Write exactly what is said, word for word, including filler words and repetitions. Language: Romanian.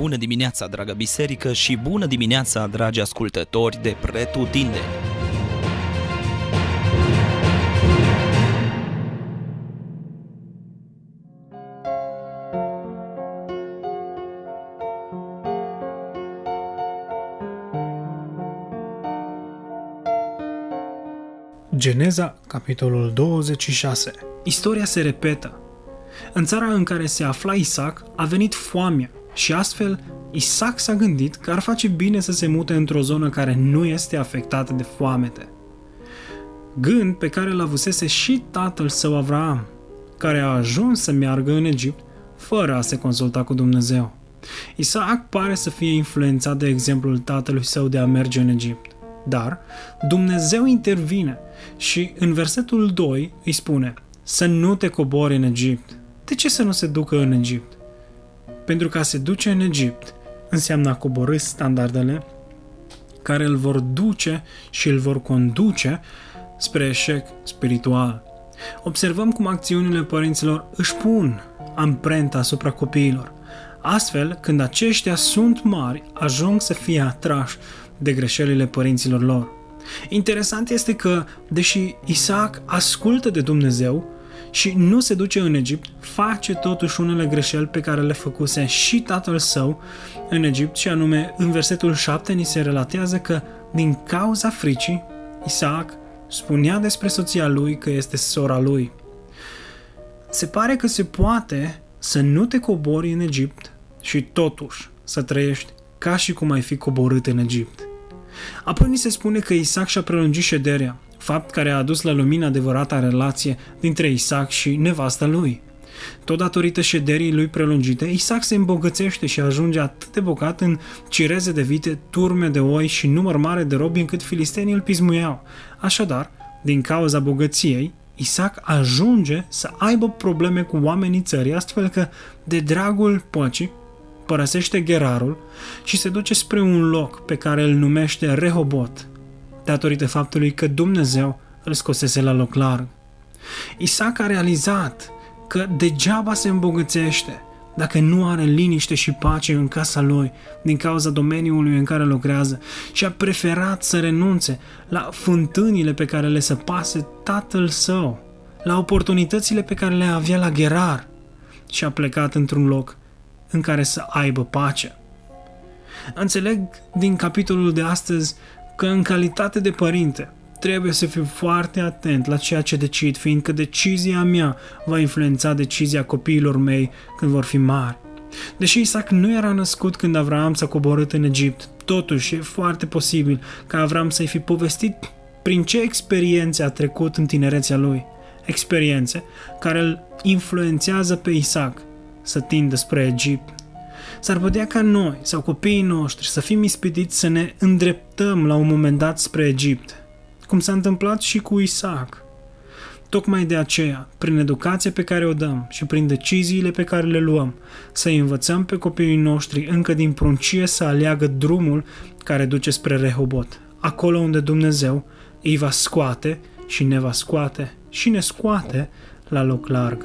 Bună dimineața, dragă biserică, și bună dimineața, dragi ascultători de pretutindeni! Geneza, capitolul douăzeci și șase. Istoria se repetă. În țara în care se afla Isaac, a venit foamea și astfel Isaac s-a gândit că ar face bine să se mute într-o zonă care nu este afectată de foamete. Gând pe care l-a avusese și tatăl său Avraam, care a ajuns să meargă în Egipt fără a se consulta cu Dumnezeu. Isaac pare să fie influențat de exemplul tatălui său de a merge în Egipt, dar Dumnezeu intervine și în versetul doi îi spune: să nu te cobori în Egipt. De ce să nu se ducă în Egipt? Pentru că a se duce în Egipt înseamnă a coborî standardele care îl vor duce și îl vor conduce spre eșec spiritual. Observăm cum acțiunile părinților își pun amprenta asupra copiilor. Astfel, când aceștia sunt mari, ajung să fie atrași de greșelile părinților lor. Interesant este că, deși Isaac ascultă de Dumnezeu și nu se duce în Egipt, face totuși unele greșeli pe care le făcuse și tatăl său în Egipt, și anume, în versetul șapte ni se relatează că, din cauza fricii, Isaac spunea despre soția lui că este sora lui. Se pare că se poate să nu te cobori în Egipt și totuși să trăiești ca și cum ai fi coborât în Egipt. Apoi ni se spune că Isaac și-a prelungit șederea, fapt care a adus la lumină adevărata relație dintre Isaac și nevasta lui. Tot datorită șederii lui prelungite, Isaac se îmbogățește și ajunge atât de bogat în cireze de vite, turme de oi și număr mare de robi, încât filistenii îl pismuiau. Așadar, din cauza bogăției, Isaac ajunge să aibă probleme cu oamenii țării, astfel că, de dragul păcii, părăsește Gerarul și se duce spre un loc pe care îl numește Rehobot, datorită faptului că Dumnezeu îl scosese la loc larg. Isaac a realizat că degeaba se îmbogățește dacă nu are liniște și pace în casa lui din cauza domeniului în care lucrează, și a preferat să renunțe la fântânile pe care le săpase tatăl său, la oportunitățile pe care le avea la Gerar, și a plecat într-un loc în care să aibă pace. Înțeleg din capitolul de astăzi că, în calitate de părinte, trebuie să fiu foarte atent la ceea ce decid, fiindcă decizia mea va influența decizia copiilor mei când vor fi mari. Deși Isaac nu era născut când Avraam s-a coborât în Egipt, totuși e foarte posibil ca Avraam să-i fi povestit prin ce experiențe a trecut în tinerețea lui, experiențe care îl influențează pe Isaac să tindă spre Egipt. S-ar putea ca noi sau copiii noștri să fim ispitiți să ne îndreptăm la un moment dat spre Egipt, cum s-a întâmplat și cu Isaac. Tocmai de aceea, prin educația pe care o dăm și prin deciziile pe care le luăm, să învățăm pe copiii noștri încă din pruncie să aleagă drumul care duce spre Rehobot, acolo unde Dumnezeu îi va scoate și ne va scoate și ne scoate la loc larg.